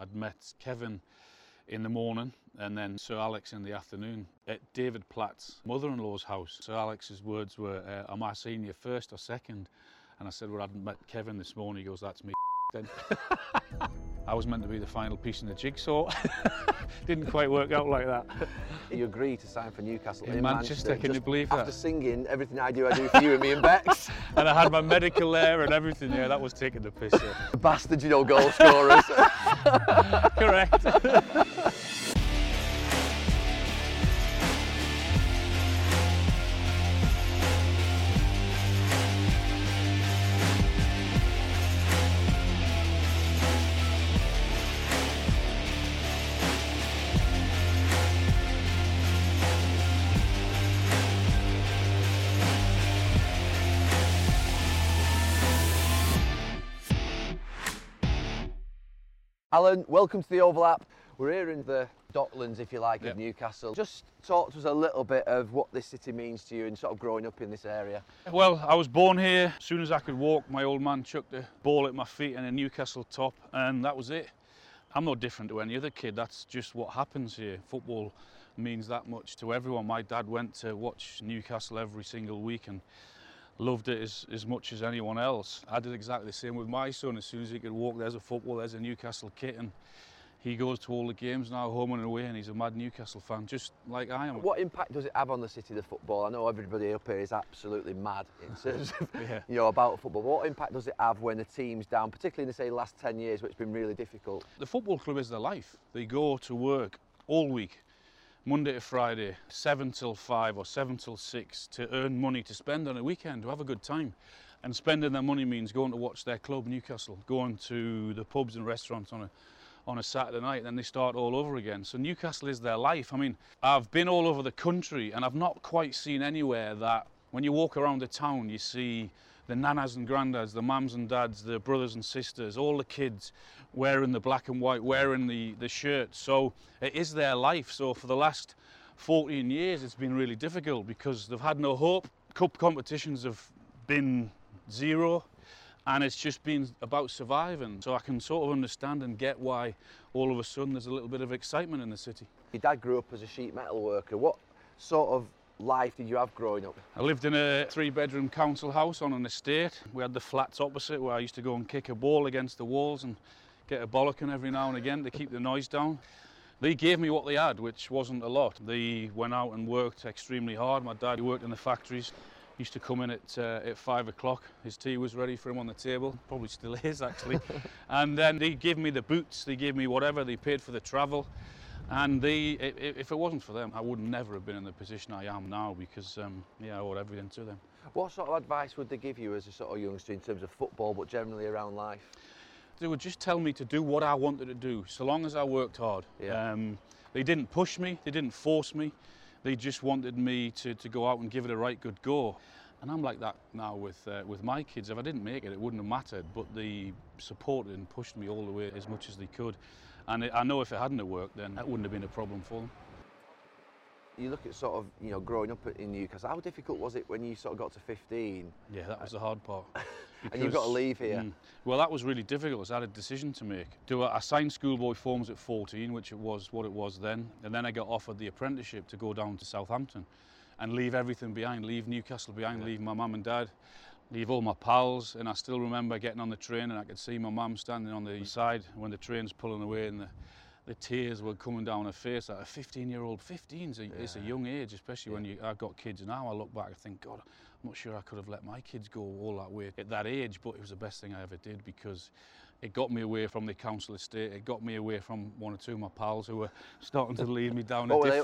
I'd met Kevin in the morning and then Sir Alex in the afternoon at David Platt's mother-in-law's house. Sir Alex's words were, am I seeing you first or second? And I said, well, I hadn't met Kevin this morning. He goes, that's me then. I was meant to be the final piece in the jigsaw. Didn't quite work out like that. You agreed to sign for Newcastle in Manchester. Can you believe that? After singing, everything I do for you and me and Bex. And I had my medical there and everything. Yeah, that was taking the piss. Yeah. Bastards, you know, goal scorers. Correct. Alan, welcome to The Overlap. We're here in the Docklands, if you like, of Newcastle. Just talk to us a little bit of what this city means to you and sort of growing up in this area. Well, I was born here. As soon as I could walk, my old man chucked a ball at my feet and a Newcastle top, and that was it. I'm no different to any other kid. That's just what happens here. Football means that much to everyone. My dad went to watch Newcastle every single week and loved it as much as anyone else. I did exactly the same with my son. As soon as he could walk, there's a football, there's a Newcastle kit, and he goes to all the games now, home and away, and he's a mad Newcastle fan, just like I am. What impact does it have on the city, the football? I know everybody up here is absolutely mad in terms of, you know, about football. What impact does it have when the team's down, particularly in, say, the last 10 years, where it's been really difficult? The football club is their life. They go to work all week, Monday to Friday, 7 till 5 or 7 till 6, to earn money to spend on a weekend, to have a good time. And spending their money means going to watch their club, Newcastle, going to the pubs and restaurants on a Saturday night, then they start all over again. So Newcastle is their life. I mean, I've been all over the country and I've not quite seen anywhere that when you walk around the town, you see the nanas and grandads, the mums and dads, the brothers and sisters, all the kids wearing the black and white, wearing the shirt. So it is their life. So for the last 14 years, it's been really difficult because they've had no hope. Cup competitions have been zero and it's just been about surviving. So I can sort of understand and get why all of a sudden there's a little bit of excitement in the city. Your dad grew up as a sheet metal worker. What sort of life did you have growing up? I lived in a 3-bedroom council house on an estate. We had the flats opposite where I used to go and kick a ball against the walls and get a bollocking every now and again to keep the noise down. They gave me what they had, which wasn't a lot. They went out and worked extremely hard. My dad worked in the factories. He used to come in at 5 o'clock. His tea was ready for him on the table. Probably still is, actually. And then they gave me the boots. They gave me whatever. They paid for the travel. And if it wasn't for them, I would never have been in the position I am now because, I owed everything to them. What sort of advice would they give you as a sort of youngster in terms of football, but generally around life? They would just tell me to do what I wanted to do, so long as I worked hard. Yeah. They didn't push me, they didn't force me. They just wanted me to go out and give it a right good go. And I'm like that now with my kids. If I didn't make it, it wouldn't have mattered, but they supported and pushed me all the way as much as they could. And I know if it hadn't worked, then that wouldn't have been a problem for them. You look at sort of, you know, growing up in Newcastle, how difficult was it when you sort of got to 15? Yeah, that was the hard part. And you've got to leave here. Well, that was really difficult. I had a decision to make. I signed schoolboy forms at 14, which it was then, and then I got offered the apprenticeship to go down to Southampton and leave everything behind, leave Newcastle behind, leave my mum and dad, leave all my pals. And I still remember getting on the train and I could see my mum standing on the side when the train's pulling away and the tears were coming down her face. Like a 15-year-old, 15's it's a young age, especially when I've got kids now. I look back and think, God, I'm not sure I could have let my kids go all that way at that age, but it was the best thing I ever did because it got me away from the council estate. It got me away from one or two of my pals who were starting to lead me down a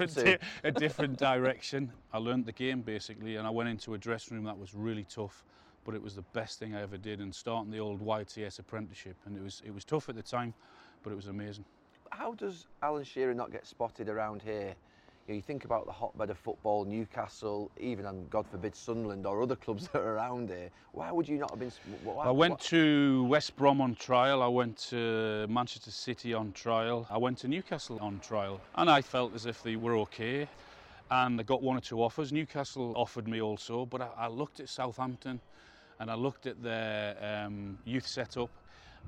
different direction. I learned the game basically, and I went into a dressing room that was really tough, but it was the best thing I ever did, and starting the old YTS apprenticeship, and it was tough at the time, but it was amazing. How does Alan Shearer not get spotted around here? You think about the hotbed of football, Newcastle, even, and God forbid, Sunderland or other clubs that are around here. Why would you not have been... Why, I went to West Brom on trial, I went to Manchester City on trial, I went to Newcastle on trial, and I felt as if they were okay, and I got one or two offers. Newcastle offered me also, but I looked at Southampton, and I looked at their youth setup,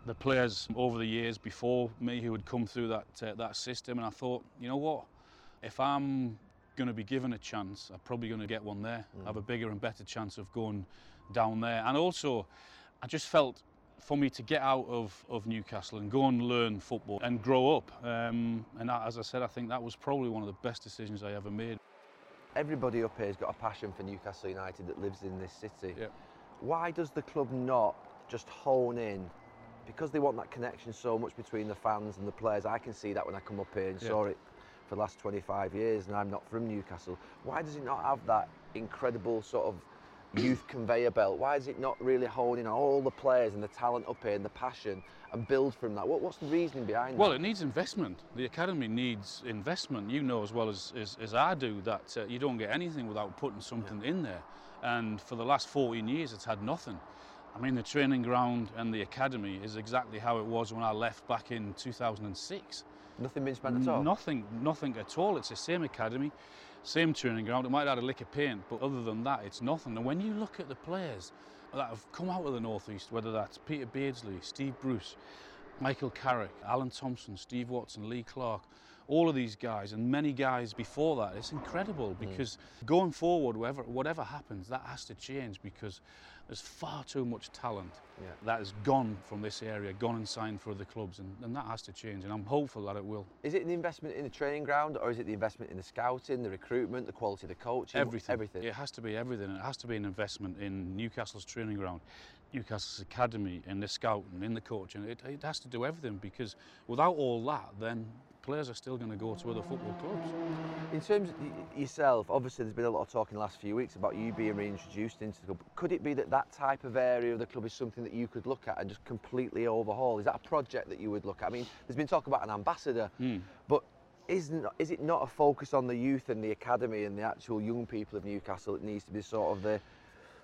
the players over the years before me who had come through that system, and I thought, you know what? If I'm going to be given a chance, I'm probably going to get one there. I have a bigger and better chance of going down there. And also, I just felt for me to get out of Newcastle and go and learn football and grow up. And as I said, I think that was probably one of the best decisions I ever made. Everybody up here has got a passion for Newcastle United that lives in this city. Yeah. Why does the club not just hone in? Because they want that connection so much between the fans and the players. I can see that when I come up here and saw it for the last 25 years, and I'm not from Newcastle. Why does it not have that incredible sort of youth conveyor belt? Why is it not really honing on all the players and the talent up here and the passion and build from that? What's the reasoning behind that? Well, it needs investment. The academy needs investment. You know as well as I do that you don't get anything without putting something in there. And for the last 14 years, it's had nothing. I mean, the training ground and the academy is exactly how it was when I left back in 2006. Nothing been spent at all? Nothing at all. It's the same academy, same training ground. It might add a lick of paint, but other than that, it's nothing. And when you look at the players that have come out of the Northeast, whether that's Peter Beardsley, Steve Bruce, Michael Carrick, Alan Thompson, Steve Watson, Lee Clark, all of these guys and many guys before that, it's incredible because going forward, whatever happens, that has to change because there's far too much talent that has gone from this area, gone and signed for other clubs, and that has to change, and I'm hopeful that it will. Is it the investment in the training ground, or is it the investment in the scouting, the recruitment, the quality of the coaching? Everything. It has to be everything. It has to be an investment in Newcastle's training ground, Newcastle's academy, in the scouting, in the coaching. It has to do everything, because without all that, then players are still going to go to other football clubs. In terms of yourself, obviously there's been a lot of talk in the last few weeks about you being reintroduced into the club. Could it be that type of area of the club is something that you could look at and just completely overhaul? Is that a project that you would look at? I mean, there's been talk about an ambassador, but is it not a focus on the youth and the academy and the actual young people of Newcastle that needs to be sort of the...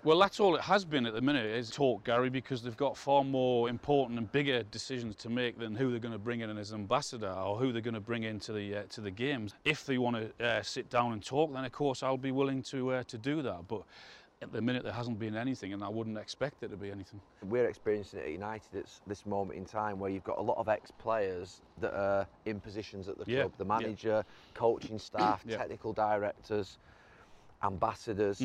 Well, that's all it has been at the minute, is talk, Gary, because they've got far more important and bigger decisions to make than who they're going to bring in as ambassador or who they're going to bring into to the games. If they want to sit down and talk, then of course I'll be willing to do that. But at the minute there hasn't been anything, and I wouldn't expect there to be anything. We're experiencing it at United at this moment in time where you've got a lot of ex-players that are in positions at the club, the manager, coaching staff, technical directors, ambassadors.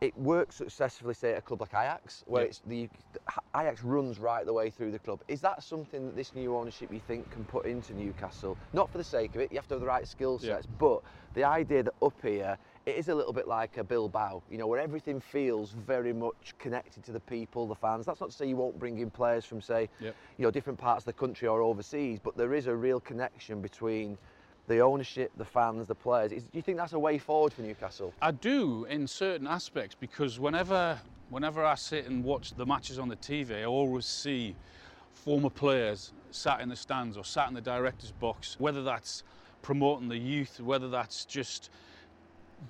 It works successfully, say, at a club like Ajax, where it's the Ajax runs right the way through the club. Is that something that this new ownership, you think, can put into Newcastle? Not for the sake of it, you have to have the right skill sets, but the idea that up here, it is a little bit like a Bilbao, you know, where everything feels very much connected to the people, the fans. That's not to say you won't bring in players from, say, you know, different parts of the country or overseas, but there is a real connection between the ownership, the fans, the players. Do you think that's a way forward for Newcastle? I do, in certain aspects, because whenever I sit and watch the matches on the TV, I always see former players sat in the stands or sat in the director's box, whether that's promoting the youth, whether that's just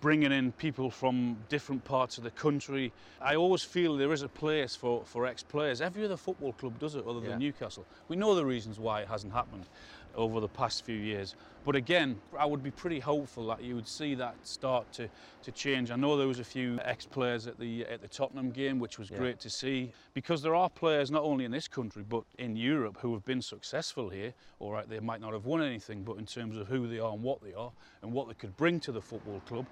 bringing in people from different parts of the country. I always feel there is a place for ex-players. Every other football club does it other than Newcastle. We know the reasons why it hasn't happened over the past few years, but again, I would be pretty hopeful that you would see that start to change. I know there was a few ex-players at the Tottenham game, which was great to see, because there are players not only in this country but in Europe who have been successful here. All right, they might not have won anything, but in terms of who they are and what they are and what they could bring to the football club,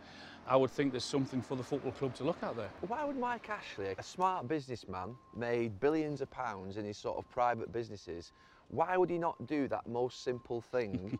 I would think there's something for the football club to look at there. Why would Mike Ashley, a smart businessman, made billions of pounds in his sort of private businesses, why would he not do that most simple thing?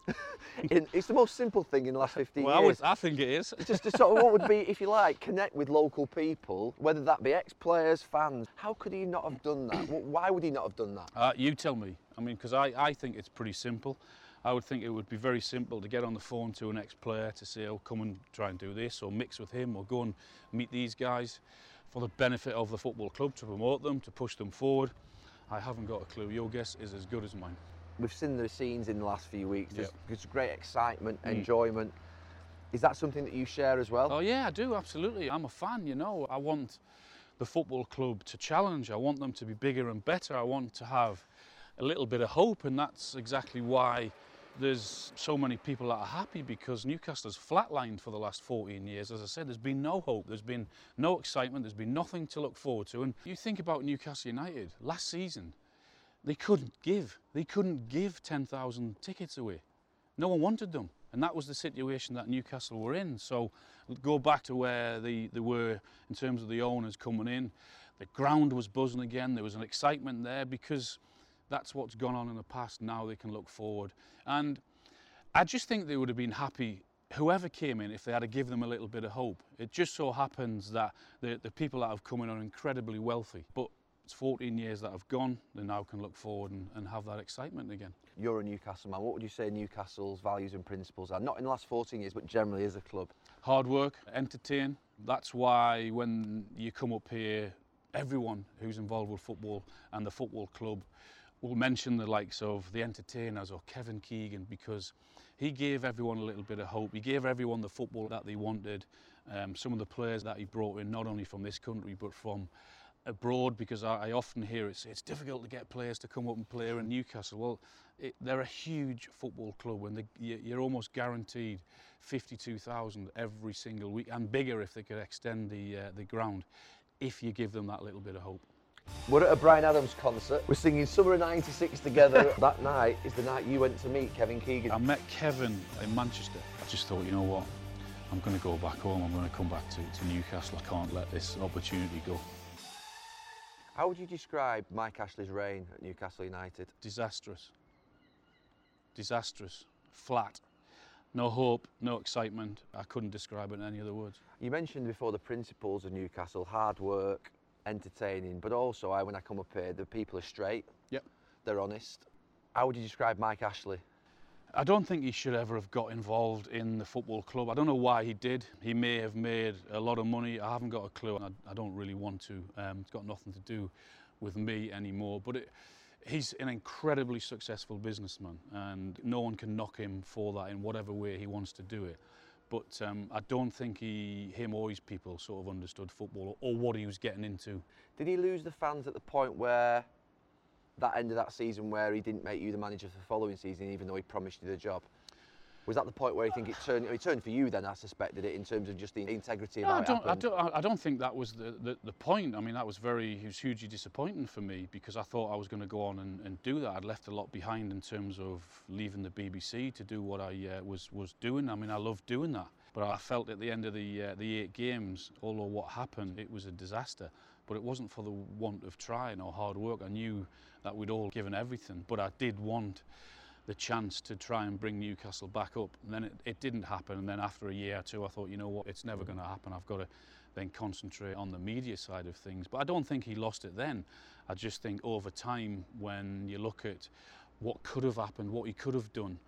It's the most simple thing in the last 15 years. I think it is. Just to sort of what would be, if you like, connect with local people, whether that be ex-players, fans. How could he not have done that? Why would he not have done that? You tell me. I mean, because I think it's pretty simple. I would think it would be very simple to get on the phone to an ex-player to say, oh, come and try and do this, or mix with him, or go and meet these guys. for the benefit of the football club, to promote them, to push them forward. I haven't got a clue. Your guess is as good as mine. We've seen the scenes in the last few weeks. There's great excitement, enjoyment. Is that something that you share as well? Oh yeah, I do, absolutely. I'm a fan, you know. I want the football club to challenge. I want them to be bigger and better. I want to have a little bit of hope, and that's exactly why there's so many people that are happy, because Newcastle's flatlined for the last 14 years. As I said, there's been no hope, there's been no excitement, there's been nothing to look forward to. And you think about Newcastle United, last season, they couldn't give 10,000 tickets away. No one wanted them. And that was the situation that Newcastle were in. So go back to where they were in terms of the owners coming in. The ground was buzzing again. There was an excitement there because that's what's gone on in the past. Now they can look forward. And I just think they would have been happy, whoever came in, if they had to give them a little bit of hope. It just so happens that the people that have come in are incredibly wealthy. But it's 14 years that have gone, they now can look forward and have that excitement again. You're a Newcastle man. What would you say Newcastle's values and principles are? Not in the last 14 years, but generally as a club. Hard work, entertain. That's why when you come up here, everyone who's involved with football and the football club will mention the likes of the entertainers or Kevin Keegan, because he gave everyone a little bit of hope. He gave everyone the football that they wanted. Some of the players that he brought in, not only from this country, but from abroad, because I often hear it's difficult to get players to come up and play in Newcastle. Well, they're a huge football club, and you're almost guaranteed 52,000 every single week, and bigger if they could extend the ground, if you give them that little bit of hope. We're at a Bryan Adams concert. We're singing Summer of '96 together. That night is the night you went to meet Kevin Keegan. I met Kevin in Manchester. I just thought, you know what, I'm going to go back home. I'm going to come back to Newcastle. I can't let this opportunity go. How would you describe Mike Ashley's reign at Newcastle United? Disastrous. Disastrous. Flat. No hope, no excitement. I couldn't describe it in any other words. You mentioned before the principles of Newcastle, hard work, entertaining, but also when I come up here, the people are straight. Yep. They're honest. How would you describe Mike Ashley? I don't think he should ever have got involved in the football club. I don't know why he did. He may have made a lot of money. I haven't got a clue. I don't really want to. It's got nothing to do with me anymore. But he's an incredibly successful businessman, and no one can knock him for that in whatever way he wants to do it. But I don't think him or his people sort of understood football or what he was getting into. Did he lose the fans at the point where that end of that season where he didn't make you the manager for the following season, even though he promised you the job? Was that the point where you think it turned for you then, I suspect, did it, in terms of just the integrity of how it happened? I don't think that was the point. I mean, that was hugely disappointing for me, because I thought I was going to go on and do that. I'd left a lot behind in terms of leaving the BBC to do what I was doing. I mean, I loved doing that. But I felt at the end of the 8 games, although what happened, it was a disaster. But it wasn't for the want of trying or hard work. I knew that we'd all given everything, but I did want the chance to try and bring Newcastle back up. And then it didn't happen. And then after a year or two, I thought, you know what, it's never going to happen. I've got to then concentrate on the media side of things. But I don't think he lost it then. I just think over time, when you look at what could have happened, what he could have done,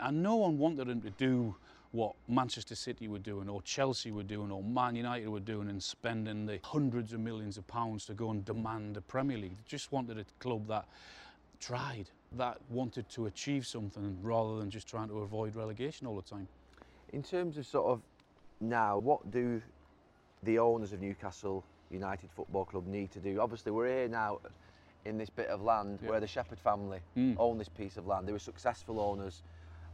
and no one wanted him to do what Manchester City were doing, or Chelsea were doing, or Man United were doing, and spending the hundreds of millions of pounds to go and demand a Premier League. They just wanted a club that tried, that wanted to achieve something, rather than just trying to avoid relegation all the time. In terms of sort of now, what do the owners of Newcastle United Football Club need to do? Obviously, we're here now in this bit of land where the Shepherd family own this piece of land. They were successful owners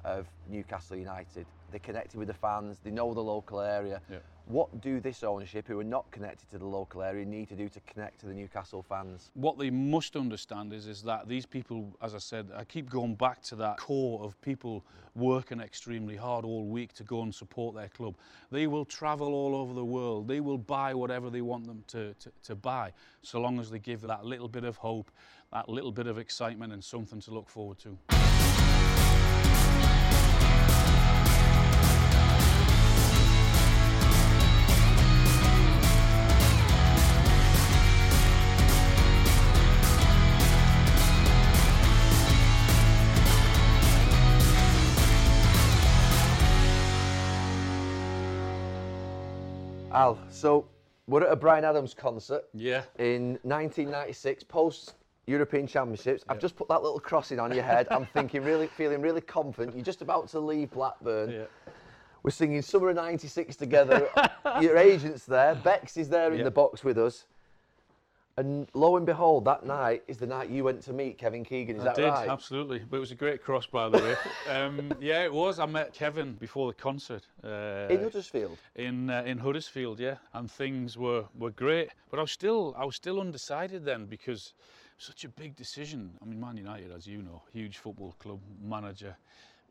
of Newcastle United. They're connected with the fans, they know the local area. Yeah. What do this ownership, who are not connected to the local area, need to do to connect to the Newcastle fans? What they must understand is that these people, as I said, I keep going back to that core of people working extremely hard all week to go and support their club. They will travel all over the world. They will buy whatever they want them to buy, so long as they give that little bit of hope, that little bit of excitement, and something to look forward to. Al, so We're at a Bryan Adams concert in 1996, post-European Championships. I've just put that little crossing on your head. I'm thinking, really, feeling really confident. You're just about to leave Blackburn. Yeah. We're singing Summer of 96 together. Your agent's there. Bex is there in the box with us. And lo and behold, that night is the night you went to meet Kevin Keegan, is that right? I did, absolutely. But it was a great cross, by the way. Yeah, it was. I met Kevin before the concert. In Huddersfield? In Huddersfield, yeah. And things were great. But I was still undecided then, because such a big decision. I mean, Man United, as you know, huge football club, manager.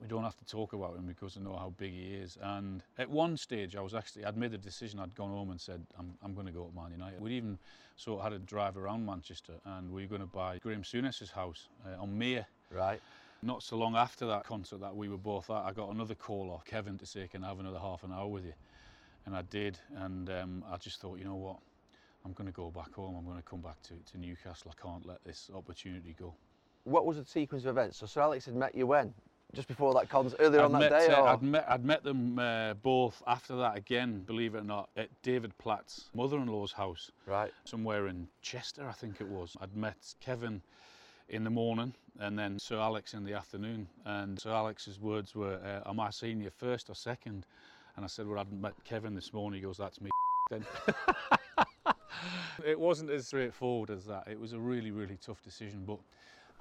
We don't have to talk about him because I know how big he is. And at one stage, I'd made a decision. I'd gone home and said, I'm going to go to Man United. We'd even sort of had a drive around Manchester, and we were going to buy Graeme Souness's house on Mayor. Right. Not so long after that concert that we were both at, I got another call off Kevin to say, can I have another half an hour with you? And I did. And I just thought, you know what? I'm going to go back home. I'm going to come back to Newcastle. I can't let this opportunity go. What was the sequence of events? So Sir Alex had met you when? Just before that concert, earlier on that day? I'd met them both after that again, believe it or not, at David Platt's mother-in-law's house. Right. Somewhere in Chester, I think it was. I'd met Kevin in the morning and then Sir Alex in the afternoon. And Sir Alex's words were, am I seeing you first or second? And I said, well, I'd met Kevin this morning. He goes, that's me then. It wasn't as straightforward as that. It was a really, really tough decision, but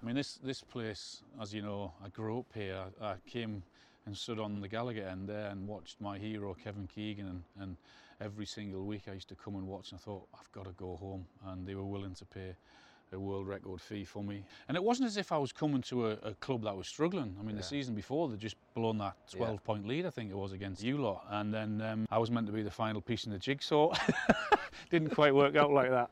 I mean, this place, as you know, I grew up here. I came and stood on the Gallagher end there and watched my hero, Kevin Keegan, and every single week I used to come and watch, and I thought, I've got to go home, and they were willing to pay a world record fee for me. And it wasn't as if I was coming to a club that was struggling. I mean, the season before, they'd just blown that 12-point lead, I think it was, against you lot, and then I was meant to be the final piece in the jigsaw. Didn't quite work out like that.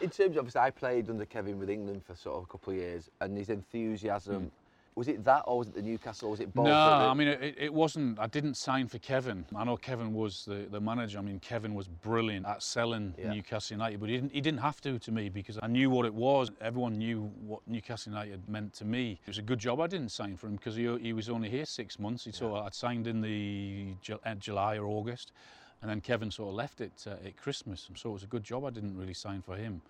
In terms of, obviously, I played under Kevin with England for sort of a couple of years, and his enthusiasm, was it that, or was it the Newcastle, or was it both? No, I mean, it wasn't. I didn't sign for Kevin. I know Kevin was the manager. I mean, Kevin was brilliant at selling Newcastle United, but he didn't have to me, because I knew what it was. Everyone knew what Newcastle United meant to me. It was a good job I didn't sign for him, because he was only here 6 months. He thought I'd signed in the July or August. And then Kevin sort of left it at Christmas, so it was a good job I didn't really sign for him.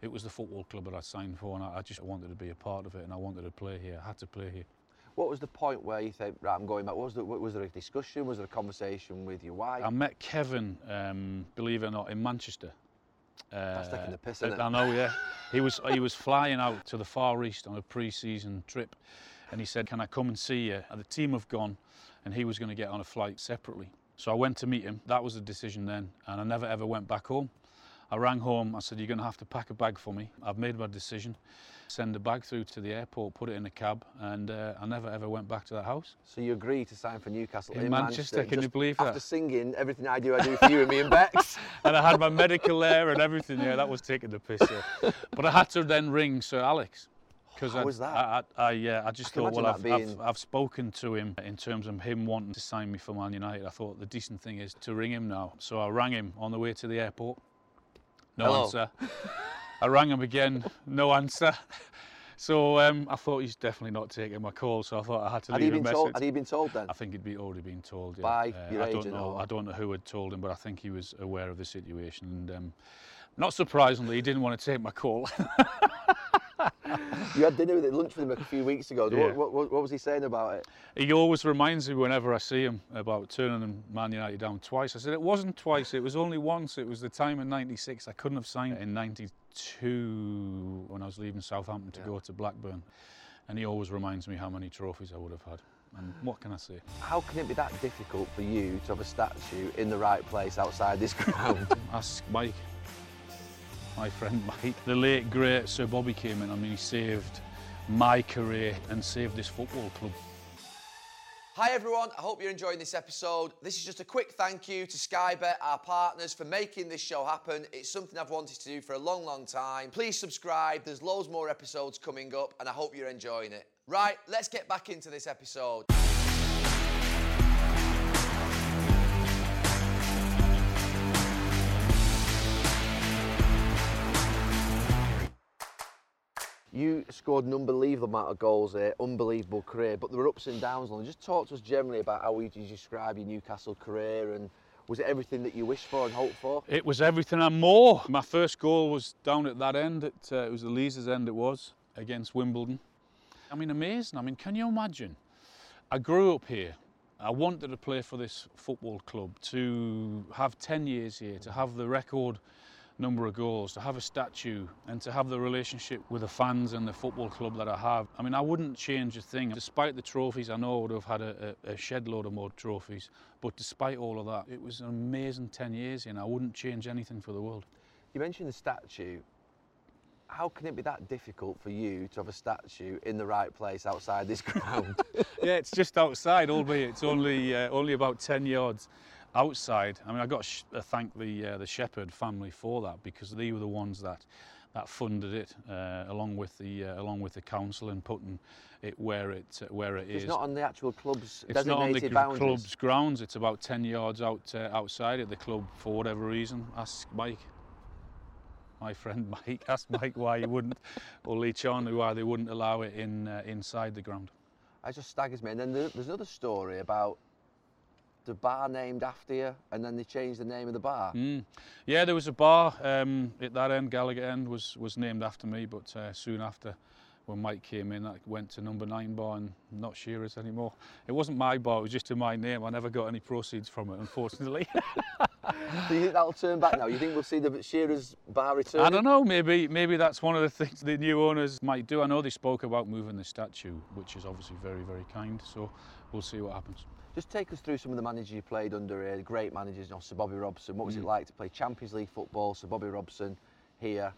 It was the football club that I signed for, and I just wanted to be a part of it, and I wanted to play here. I had to play here. What was the point where you think, right, I'm going back? Was there a discussion? Was there a conversation with your wife? I met Kevin, believe it or not, in Manchester. That's taking the piss, isn't it? I know, yeah. He was flying out to the Far East on a pre-season trip, and he said, can I come and see you? And the team have gone, and he was going to get on a flight separately. So I went to meet him. That was the decision then, and I never ever went back home. I rang home, I said, you're gonna have to pack a bag for me. I've made my decision. Send the bag through to the airport, put it in a cab, and I never ever went back to that house. So you agreed to sign for Newcastle in Manchester, can you believe that? After singing, everything I do for you and me and Bex. And I had my medical there and everything, that was taking the piss. Yeah. But I had to then ring Sir Alex. How was that? I just thought, well, I've spoken to him in terms of him wanting to sign me for Man United. I thought the decent thing is to ring him now. So I rang him on the way to the airport. No answer. I rang him again. No answer. So I thought he's definitely not taking my call. So I thought I had to leave a message. Had he been told then? I think he'd already been told. Yeah. By your agent? I don't know who had told him, but I think he was aware of the situation. And not surprisingly, he didn't want to take my call. You had dinner with him, lunch with him a few weeks ago. Yeah. What was he saying about it? He always reminds me whenever I see him about turning Man United down twice. I said, it wasn't twice, it was only once. It was the time in 96. I couldn't have signed in 92 when I was leaving Southampton to go to Blackburn. And he always reminds me how many trophies I would have had. And what can I say? How can it be that difficult for you to have a statue in the right place outside this ground? Ask Mike. My friend Mike, the late great Sir Bobby came in. I mean, he saved my career and saved this football club. Hi everyone, I hope you're enjoying this episode. This is just a quick thank you to Sky Bet, our partners, for making this show happen. It's something I've wanted to do for a long, long time. Please subscribe, there's loads more episodes coming up, and I hope you're enjoying it. Right, let's get back into this episode. You scored an unbelievable amount of goals here, unbelievable career, but there were ups and downs. Just talk to us generally about how would you describe your Newcastle career and Was it everything that you wished for and hoped for? It was everything and more. My first goal was down at that end. It was the Leasers end, it was, against Wimbledon. I mean, amazing. I mean, can you imagine? I grew up here. I wanted to play for this football club, to have 10 years here, to have the record number of goals, to have a statue, and to have the relationship with the fans and the football club that I have. I mean, I wouldn't change a thing. Despite the trophies, I know I would have had a shed load of more trophies, but despite all of that, it was an amazing 10 years and I wouldn't change anything for the world. You mentioned the statue. How can it be that difficult for you to have a statue in the right place outside this ground? Yeah, it's just outside, albeit it's only about 10 yards outside. I mean, I've got to thank the Shepherd family for that, because they were the ones that funded it, along with the council, and putting it where it is. It's not on the actual club's designated boundaries. It's not on the club's grounds. It's about 10 yards outside at the club for whatever reason. Ask Mike. My friend Mike asked Mike why he wouldn't, or Lee Charnley why they wouldn't allow it inside the ground. It just staggers me. And then there's another story about the bar named after you, and then they changed the name of the bar. Mm. Yeah, there was a bar at that end, Gallagher end, was named after me, but soon after, when Mike came in, that went to number 9 bar, and not Shearer's anymore. It wasn't my bar, it was just in my name. I never got any proceeds from it, unfortunately. Do you think that'll turn back now? You think we'll see the Shearer's bar return? I don't know, maybe that's one of the things the new owners might do. I know they spoke about moving the statue, which is obviously very, very kind, so we'll see what happens. Just take us through some of the managers you played under here, great managers, you know, Sir Bobby Robson. What was it like to play Champions League football, Sir Bobby Robson, here?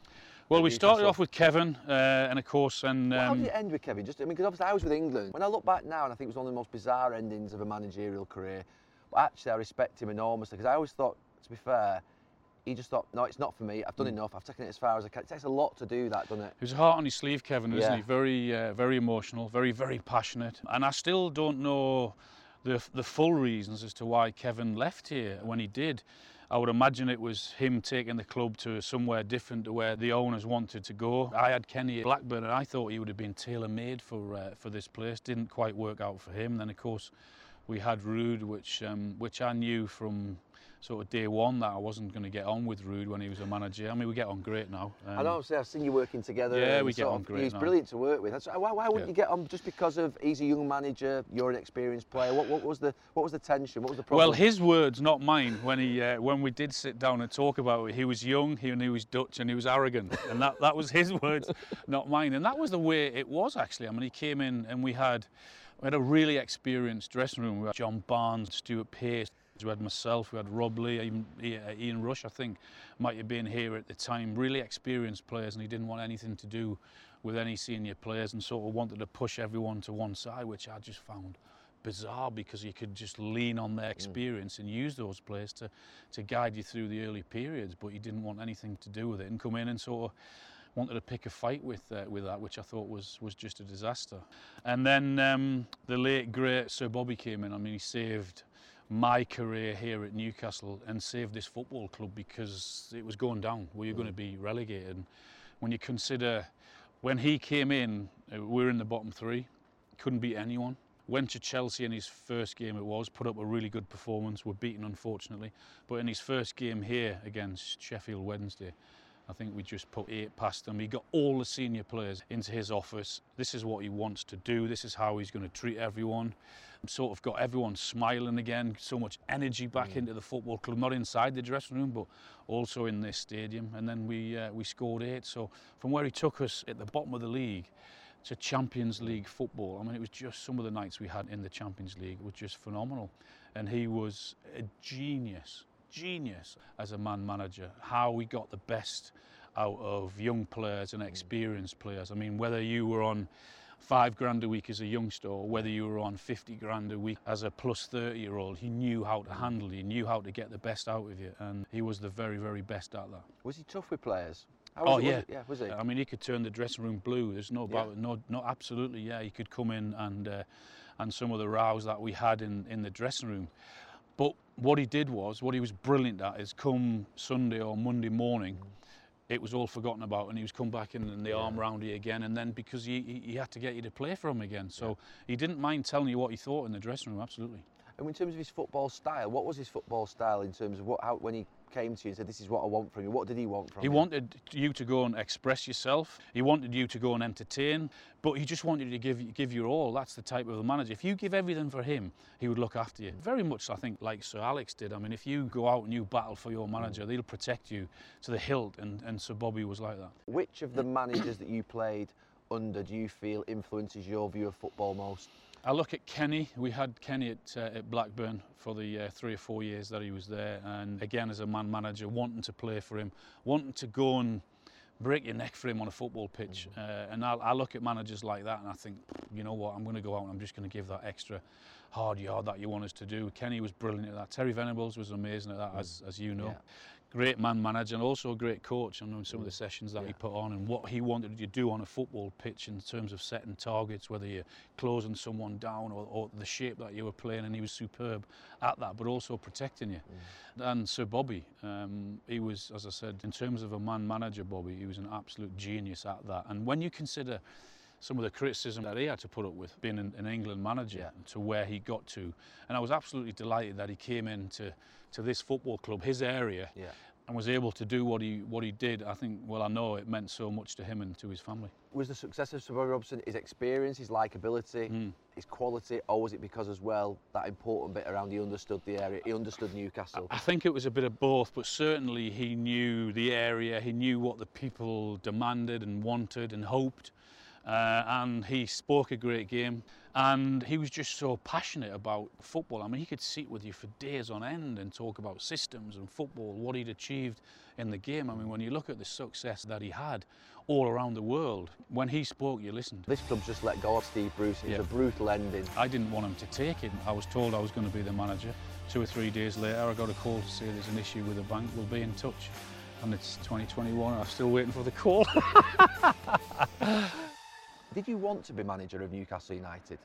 Well, we started off with Kevin, and of course, how did it end with Kevin? Just, I mean, because obviously I was with England. When I look back now, and I think it was one of the most bizarre endings of a managerial career, but actually I respect him enormously, because I always thought, to be fair, he just thought, no, it's not for me. I've done enough. I've taken it as far as I can. It takes a lot to do that, doesn't it? He was heart on his sleeve, Kevin, isn't he? Very, very emotional, very, very passionate, and I still don't know the full reasons as to why Kevin left here when he did. I would imagine it was him taking the club to somewhere different to where the owners wanted to go. I had Kenny at Blackburn, and I thought he would have been tailor-made for this place. Didn't quite work out for him. Then, of course, we had Ruud, which I knew from sort of day one that I wasn't going to get on with Ruud when he was a manager. I mean, we get on great now. I know, I've seen you working together. Yeah, we get on great now. He's brilliant to work with. Why wouldn't you get on just because of he's a young manager, you're an experienced player? What was the tension? What was the problem? Well, his words, not mine. When he when we did sit down and talk about it, he was young, and he was Dutch, and he was arrogant, and that was his words, not mine. And that was the way it was, actually. I mean, he came in and we had a really experienced dressing room. We had John Barnes, Stuart Pearce. We had myself, we had Rob Lee, even Ian Rush, I think, might have been here at the time. Really experienced players, and he didn't want anything to do with any senior players, and sort of wanted to push everyone to one side, which I just found bizarre, because you could just lean on their experience and use those players to guide you through the early periods, but he didn't want anything to do with it and come in and sort of wanted to pick a fight with that, which I thought was just a disaster. And then the late, great Sir Bobby came in. I mean, he saved my career here at Newcastle and saved this football club, because it was going down. We were going to be relegated. And when you consider, when he came in, we were in the bottom 3, couldn't beat anyone. Went to Chelsea in his first game, put up a really good performance, were beaten unfortunately. But in his first game here against Sheffield Wednesday, I think we just put 8 past them. He got all the senior players into his office. This is what he wants to do. This is how he's going to treat everyone. Sort of got everyone smiling again. So much energy back into the football club, not inside the dressing room, but also in this stadium. And then we scored 8. So from where he took us at the bottom of the league to Champions League football, I mean, it was just some of the nights we had in the Champions League were just phenomenal. And he was a genius as a manager, how he got the best out of young players and experienced players. I mean, whether you were on £5,000 a week as a youngster, or whether you were on £50,000 a week as a plus 30-year-old, he knew how to handle you, he knew how to get the best out of you, and he was the very, very best at that. Was he tough with players? Was he? I mean, he could turn the dressing room blue. There's no doubt. No, absolutely. Yeah, he could come in and some of the rows that we had in the dressing room. But what he did was, what he was brilliant at is come Sunday or Monday morning, it was all forgotten about, and he was come back in and the arm round you again, and then because he had to get you to play for him again. So he didn't mind telling you what he thought in the dressing room, absolutely. And in terms of his football style, what was his football style in terms of when he came to you and said, this is what I want from you, what did he want from you? He wanted you to go and express yourself. He wanted you to go and entertain, but he just wanted you to give your all. That's the type of a manager. If you give everything for him, he would look after you. Very much, I think, like Sir Alex did. I mean, if you go out and you battle for your manager, they'll protect you to the hilt, and Sir Bobby was like that. Which of the managers that you played under do you feel influences your view of football most? I look at Kenny. We had Kenny at Blackburn for the 3 or 4 years that he was there, and again as a manager, wanting to play for him, wanting to go and break your neck for him on a football pitch. And I look at managers like that and I think, you know what, I'm going to go out and I'm just going to give that extra hard yard that you want us to do. Kenny was brilliant at that. Terry Venables was amazing at that, as you know. Yeah. Great manager and also a great coach. I know some of the sessions that he put on and what he wanted you to do on a football pitch in terms of setting targets, whether you're closing someone down or the shape that you were playing, and he was superb at that, but also protecting you. And Sir Bobby, he was, as I said, in terms of a manager, Bobby, he was an absolute genius at that. And when you consider some of the criticism that he had to put up with, being an England manager, to where he got to. And I was absolutely delighted that he came into to this football club, his area, and was able to do what he did. I think, well, I know it meant so much to him and to his family. Was the success of Sir Bobby Robson his experience, his likeability, his quality, or was it because as well that important bit around he understood the area, he understood Newcastle? I think it was a bit of both, but certainly he knew the area, he knew what the people demanded and wanted and hoped. And he spoke a great game, and he was just so passionate about football. I mean, he could sit with you for days on end and talk about systems and football, what he'd achieved in the game. I mean, when you look at the success that he had all around the world, when he spoke, you listened. This club's just let go of Steve Bruce. It was a brutal ending. I didn't want him to take it. I was told I was going to be the manager. 2 or 3 days later, I got a call to say there's an issue with the bank, we'll be in touch. And it's 2021 and I'm still waiting for the call. Did you want to be manager of Newcastle United?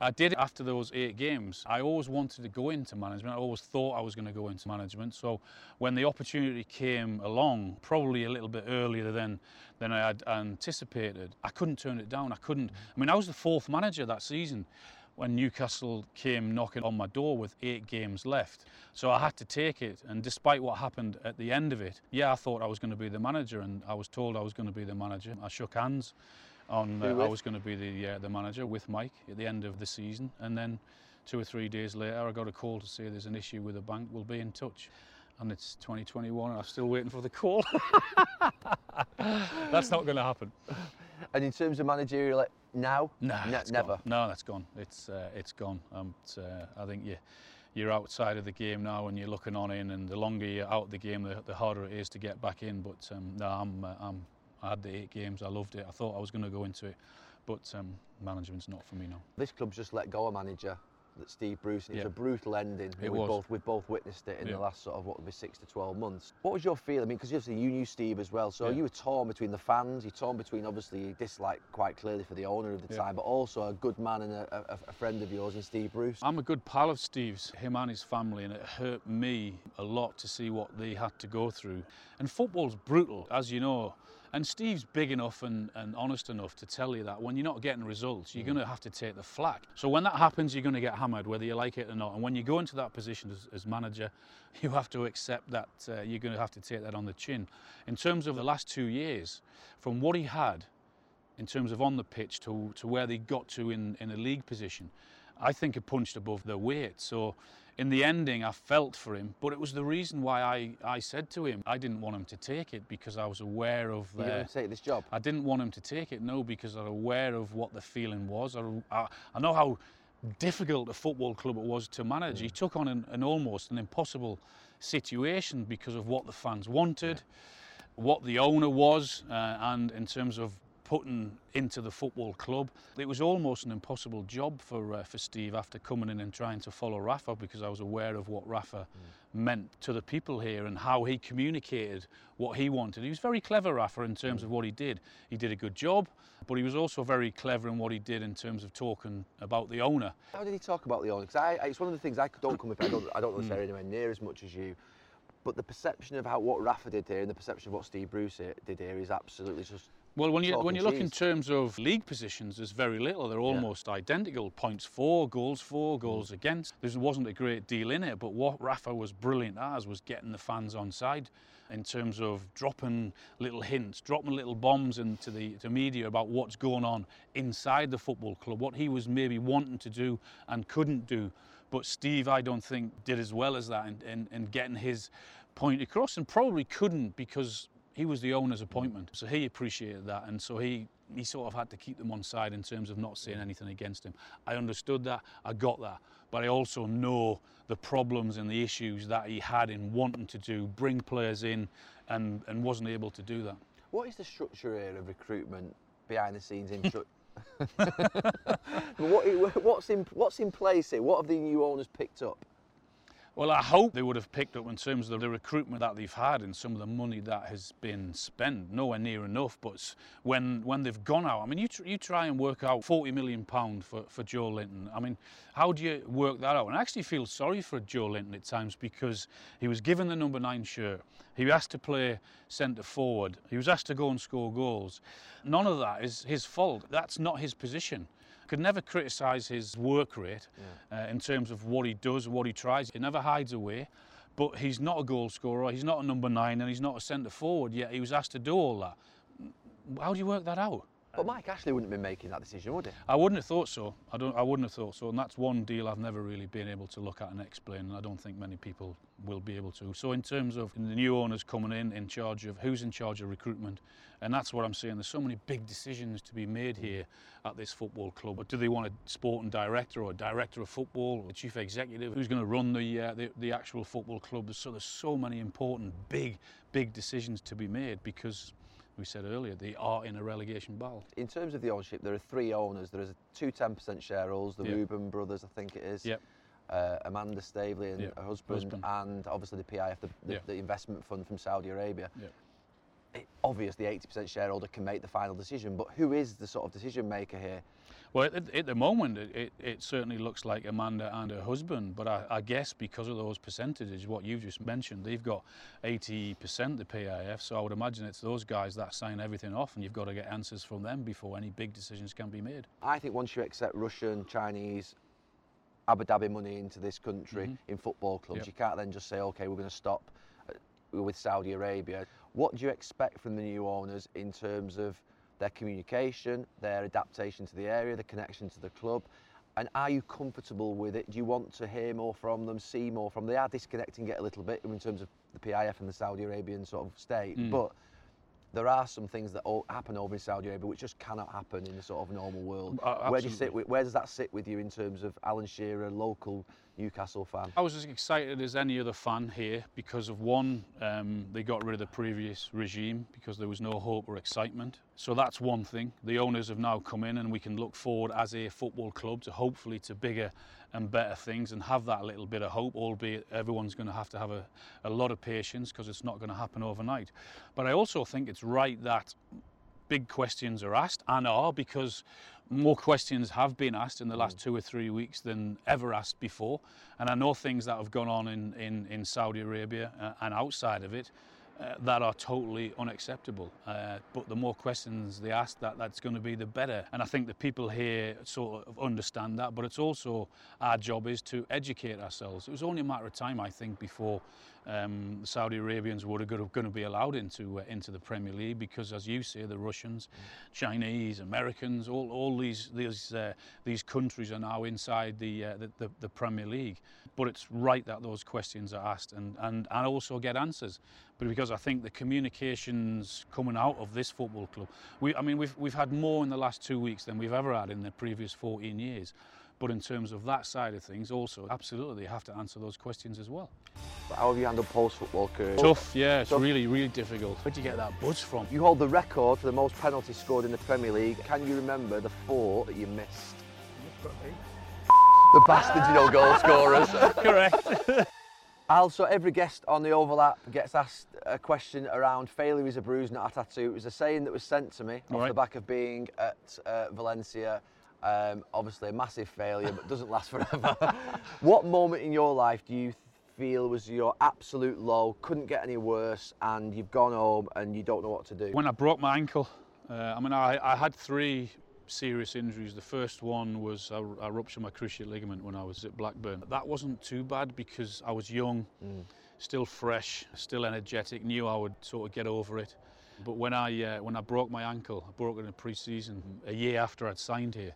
I did after those 8 games. I always wanted to go into management. I always thought I was going to go into management. So when the opportunity came along, probably a little bit earlier than I had anticipated, I couldn't turn it down. I couldn't. I mean, I was the 4th manager that season when Newcastle came knocking on my door with 8 games left. So I had to take it, and despite what happened at the end of it, I thought I was going to be the manager, and I was told I was going to be the manager. I shook hands. I was going to be the manager with Mike at the end of the season, and then 2 or 3 days later I got a call to say there's an issue with the bank, we'll be in touch. And it's 2021 and I'm still waiting for the call. That's not going to happen. And in terms of managerial now? Never. No, that's gone. It's gone. I think you're outside of the game now and you're looking on in, and the longer you're out of the game, the harder it is to get back in. But I had the 8 games, I loved it, I thought I was going to go into it, but management's not for me now. This club's just let go a manager, that Steve Bruce, and it was a brutal ending. We've both witnessed it in the last sort of, what would be, 6 to 12 months. What was your feeling? I mean, because obviously you knew Steve as well, so you were torn between the fans, you're torn between obviously you dislike quite clearly for the owner of the time, but also a good man and a friend of yours in Steve Bruce. I'm a good pal of Steve's, him and his family, and it hurt me a lot to see what they had to go through. And football's brutal, as you know. And Steve's big enough and honest enough to tell you that when you're not getting results, you're going to have to take the flak. So when that happens, you're going to get hammered, whether you like it or not. And when you go into that position as manager, you have to accept that you're going to have to take that on the chin. In terms of the last 2 years, from what he had in terms of on the pitch to where they got to in a league position, I think it punched above their weight. So in the ending, I felt for him, but it was the reason why I said to him, I didn't want him to take it, because I was aware of... You didn't want to take this job? I didn't want him to take it, no, because I was aware of what the feeling was. I know how difficult a football club it was to manage. He took on an almost an impossible situation because of what the fans wanted, what the owner was, and in terms of putting into the football club. It was almost an impossible job for Steve after coming in and trying to follow Rafa, because I was aware of what Rafa meant to the people here and how he communicated what he wanted. He was very clever, Rafa, in terms of what he did. He did a good job, but he was also very clever in what he did in terms of talking about the owner. How did he talk about the owner? Because it's one of the things I don't come with, I don't necessarily anywhere near as much as you. But the perception of what Rafa did here and the perception of what Steve Bruce did here is absolutely just Well, when you look in terms of league positions, there's very little. They're almost identical. Points for, goals for, goals against. There wasn't a great deal in it, but what Rafa was brilliant at was getting the fans on side in terms of dropping little hints, dropping little bombs into the media about what's going on inside the football club, what he was maybe wanting to do and couldn't do. But Steve, I don't think, did as well as that in getting his point across, and probably couldn't because he was the owner's appointment, so he appreciated that, and so he sort of had to keep them on side in terms of not saying anything against him. I understood that, I got that, but I also know the problems and the issues that he had in wanting to bring players in and wasn't able to do that. What is the structure here of recruitment behind the scenes in what's in place here? What have the new owners picked up? Well, I hope they would have picked up in terms of the recruitment that they've had and some of the money that has been spent. Nowhere near enough, but when they've gone out, I mean, you try and work out £40 million for Joelinton. I mean, how do you work that out? And I actually feel sorry for Joelinton at times because he was given the number 9 shirt. He was asked to play centre-forward. He was asked to go and score goals. None of that is his fault. That's not his position. Could never criticise his work rate in terms of what he does, what he tries. He never hides away, but he's not a goal scorer, he's not a number 9, and he's not a centre-forward, yet he was asked to do all that. How do you work that out? But Mike Ashley wouldn't have been making that decision, would he? I wouldn't have thought so. I wouldn't have thought so, and that's one deal I've never really been able to look at and explain, and I don't think many people will be able to. So in terms of the new owners coming in charge of who's in charge of recruitment, and that's what I'm saying. There's so many big decisions to be made here at this football club. But do they want a sporting director or a director of football, or the chief executive? Who's going to run the actual football club? So there's so many important, big decisions to be made because, we said earlier, they are in a relegation battle. In terms of the ownership, there are 3 owners. There is two 10% shareholders, the Rubin brothers, I think it is, Amanda Staveley and her husband, and obviously the PIF, the investment fund from Saudi Arabia. Obviously, the 80% shareholder can make the final decision, but who is the sort of decision maker here? Well, at the moment, it certainly looks like Amanda and her husband, but I guess because of those percentages, what you've just mentioned, they've got 80% the PIF, so I would imagine it's those guys that sign everything off, and you've got to get answers from them before any big decisions can be made. I think once you accept Russian, Chinese, Abu Dhabi money into this country in football clubs, you can't then just say, OK, we're going to stop with Saudi Arabia. What do you expect from the new owners in terms of their communication, their adaptation to the area, the connection to the club, and are you comfortable with it? Do you want to hear more from them, see more from them? They are disconnecting it a little bit in terms of the PIF and the Saudi Arabian sort of state, but there are some things that happen over in Saudi Arabia which just cannot happen in the sort of normal world. Where does that sit with you in terms of Alan Shearer, local Newcastle fan? I was as excited as any other fan here because of one, they got rid of the previous regime because there was no hope or excitement. So that's one thing. The owners have now come in and we can look forward as a football club to hopefully to bigger and better things and have that little bit of hope, albeit everyone's going to have a lot of patience because it's not going to happen overnight. But I also think it's right that big questions are asked and are, because more questions have been asked in the last 2 or 3 weeks than ever asked before. And I know things that have gone on in Saudi Arabia and outside of it that are totally unacceptable. But the more questions they ask, that's going to be the better. And I think the people here sort of understand that, but it's also our job is to educate ourselves. It was only a matter of time, I think, before the Saudi Arabians were going to be allowed into the Premier League, because, as you say, the Russians, Chinese, Americans, all these countries are now inside the Premier League. But it's right that those questions are asked and also get answers. But because I think the communications coming out of this football club, we've had more in the last 2 weeks than we've ever had in the previous 14 years. But in terms of that side of things, also, absolutely, you have to answer those questions as well. But how have you handled post-football, Kurt? Tough, yeah, it's really, really difficult. Where'd you get that buzz from? You hold the record for the most penalties scored in the Premier League. Can you remember the 4 that you missed? The bastards, you know, goal scorers. Correct. Also, every guest on The Overlap gets asked a question around failure is a bruise, not a tattoo. It was a saying that was sent to me off the back of being at Valencia. Obviously a massive failure, but doesn't last forever. What moment in your life do you feel was your absolute low, couldn't get any worse, and you've gone home and you don't know what to do? When I broke my ankle I had three serious injuries. The first one was I ruptured my cruciate ligament when I was at Blackburn. That wasn't too bad because I was young, still fresh, still energetic, knew I would sort of get over it. But when I broke my ankle, I broke it in a pre-season, a year after I'd signed here.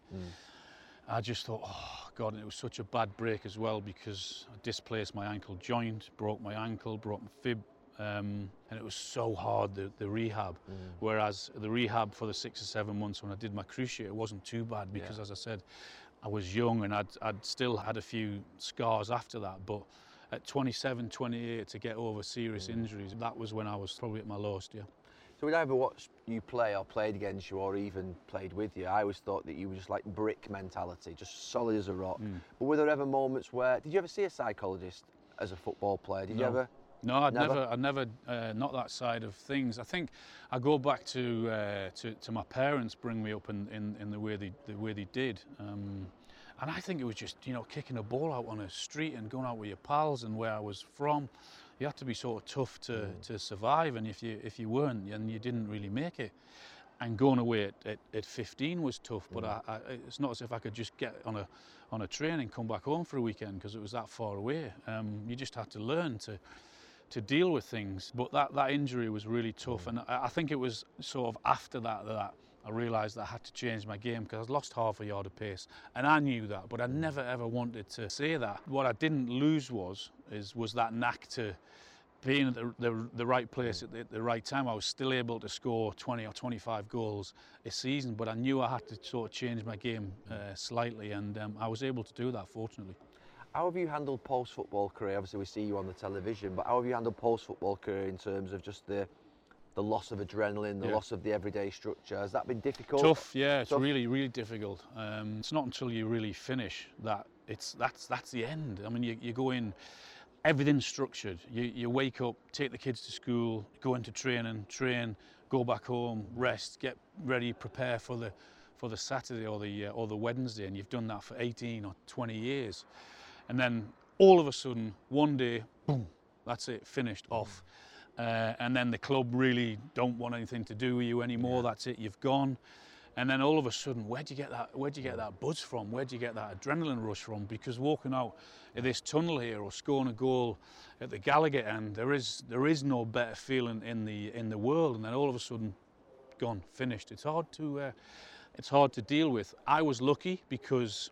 I just thought, oh God, and it was such a bad break as well because I displaced my ankle joint, broke my ankle, broke my fib, and it was so hard, the rehab. Whereas the rehab for the 6 or 7 months when I did my cruciate, it wasn't too bad because, as I said, I was young and I'd still had a few scars after that. But at 27, 28, to get over serious injuries, that was when I was probably at my lowest, So when I ever watched you play or played against you or even played with you, I always thought that you were just like brick mentality, just solid as a rock. But were there ever moments where, did you ever see a psychologist as a football player? Did you ever? No, I'd never, not that side of things. I think I go back to my parents bring me up in the way they did. And I think it was just, kicking a ball out on a street and going out with your pals, and where I was from, you had to be sort of tough to survive, and if you weren't, then you didn't really make it. And going away at 15 was tough, but it's not as if I could just get on a train and come back home for a weekend because it was that far away. You just had to learn to deal with things. But that injury was really tough, and I think it was sort of after that I realised that I had to change my game because I'd lost half a yard of pace, and I knew that, but I never ever wanted to say that. What I didn't lose was that knack to being at the right place at the right time. I was still able to score 20 or 25 goals a season, but I knew I had to sort of change my game slightly, and I was able to do that, fortunately. How have you handled post-football career? Obviously, we see you on the television, but how have you handled post-football career in terms of just the loss of adrenaline, the loss of the everyday structure? Has that been difficult? Tough, yeah. It's really, really difficult. It's not until you really finish that that's the end. I mean, you go in, everything's structured. You wake up, take the kids to school, go into train, go back home, rest, get ready, prepare for the Saturday or the Wednesday, and you've done that for 18 or 20 years. And then all of a sudden, one day, boom, that's it, finished off. And then the club really don't want anything to do with you anymore. That's it, you've gone. And then all of a sudden, where do you get that buzz from? Where do you get that adrenaline rush from? Because walking out of this tunnel here or scoring a goal at the Gallagher end, there is no better feeling in the world. And then all of a sudden, gone, finished. It's hard to deal with. I was lucky because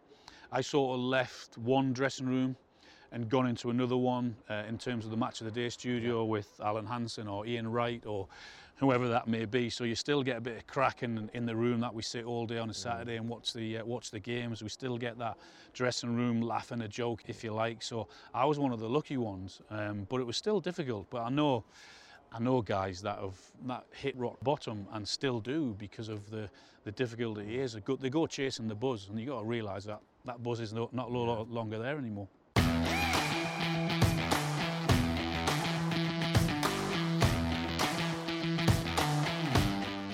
I sort of left one dressing room and gone into another one in terms of the Match of the Day studio with Alan Hansen or Ian Wright or whoever that may be. So you still get a bit of crack in the room that we sit all day on a Saturday and watch the games. We still get that dressing room laugh and a joke, if you like. So I was one of the lucky ones, but it was still difficult. But I know guys that hit rock bottom and still do because of the difficulty it is. They go chasing the buzz, and you got to realise that buzz is not longer there anymore.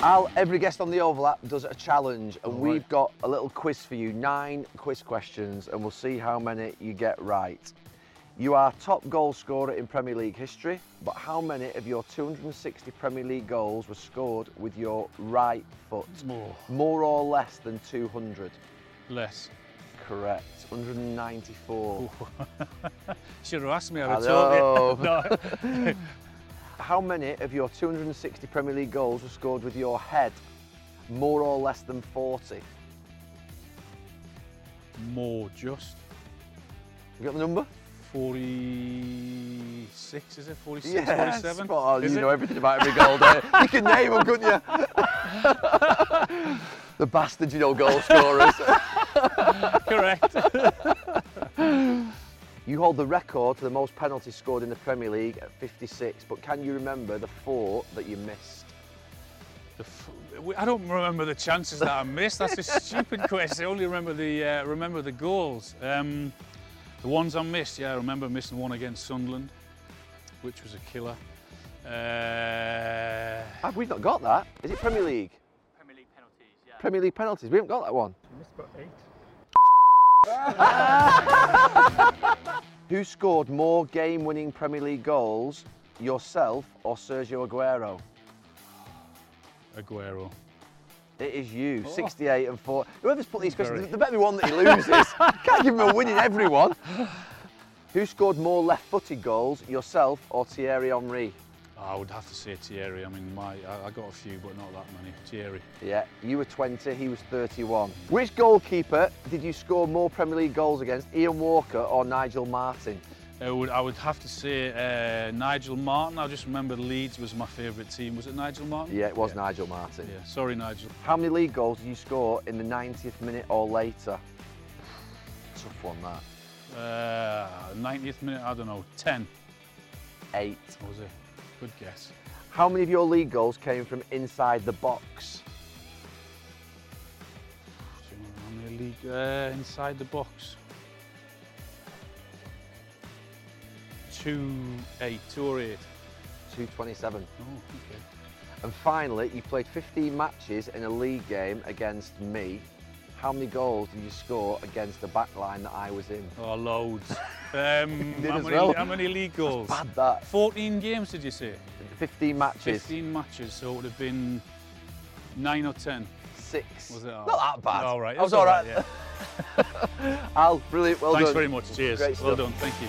Al, every guest on The Overlap does a challenge, and we've got a little quiz for you, 9 quiz questions, and we'll see how many you get right. You are top goal scorer in Premier League history, but how many of your 260 Premier League goals were scored with your right foot? More or less than 200? Less. Correct. 194. Should have asked me how to talk. No. How many of your 260 Premier League goals were scored with your head? More or less than 40? More, just. You got the number? 46, is it? 46, yeah, 47? Spot on. You know everything about every goal, don't you? You can name them, couldn't you? The bastards, goal scorers. Correct. You hold the record for the most penalties scored in the Premier League at 56, but can you remember the 4 that you missed? I don't remember the chances that I missed. That's a stupid question. I only remember the goals. The ones I missed, I remember missing one against Sunderland, which was a killer. Have we not got that? Is it Premier League? Premier League penalties, yeah. Premier League penalties, we haven't got that one. I missed about 8. Who scored more game-winning Premier League goals, yourself or Sergio Aguero? Aguero. It is you, 68 and 4. Whoever's put these questions, there better be one that he loses. Can't give him a winning everyone. Who scored more left-footed goals, yourself or Thierry Henry? I would have to say Thierry. I mean, I got a few, but not that many. Thierry. Yeah, you were 20, he was 31. Which goalkeeper did you score more Premier League goals against, Ian Walker or Nigel Martyn? I would have to say Nigel Martyn. I just remember Leeds was my favourite team. Was it Nigel Martyn? Yeah, it was Nigel Martyn. Yeah, sorry, Nigel. How many league goals did you score in the 90th minute or later? Tough one, that. 90th minute, I don't know, 10. 8. What was it? Good guess. How many of your league goals came from inside the box? How many league inside the box? 228. 227. Oh, okay. And finally, you played 15 matches in a league game against me. How many goals did you score against the back line that I was in? Oh, loads. How many league goals? That's bad, that. 14 games, did you say? 15 matches. 15 matches, so it would have been 9 or 10. 6. Was it? Not that bad. All right. I was all right. Yeah. Al, brilliant. Well Thanks done. Thanks very much. Cheers. Great stuff. Well done. Thank you.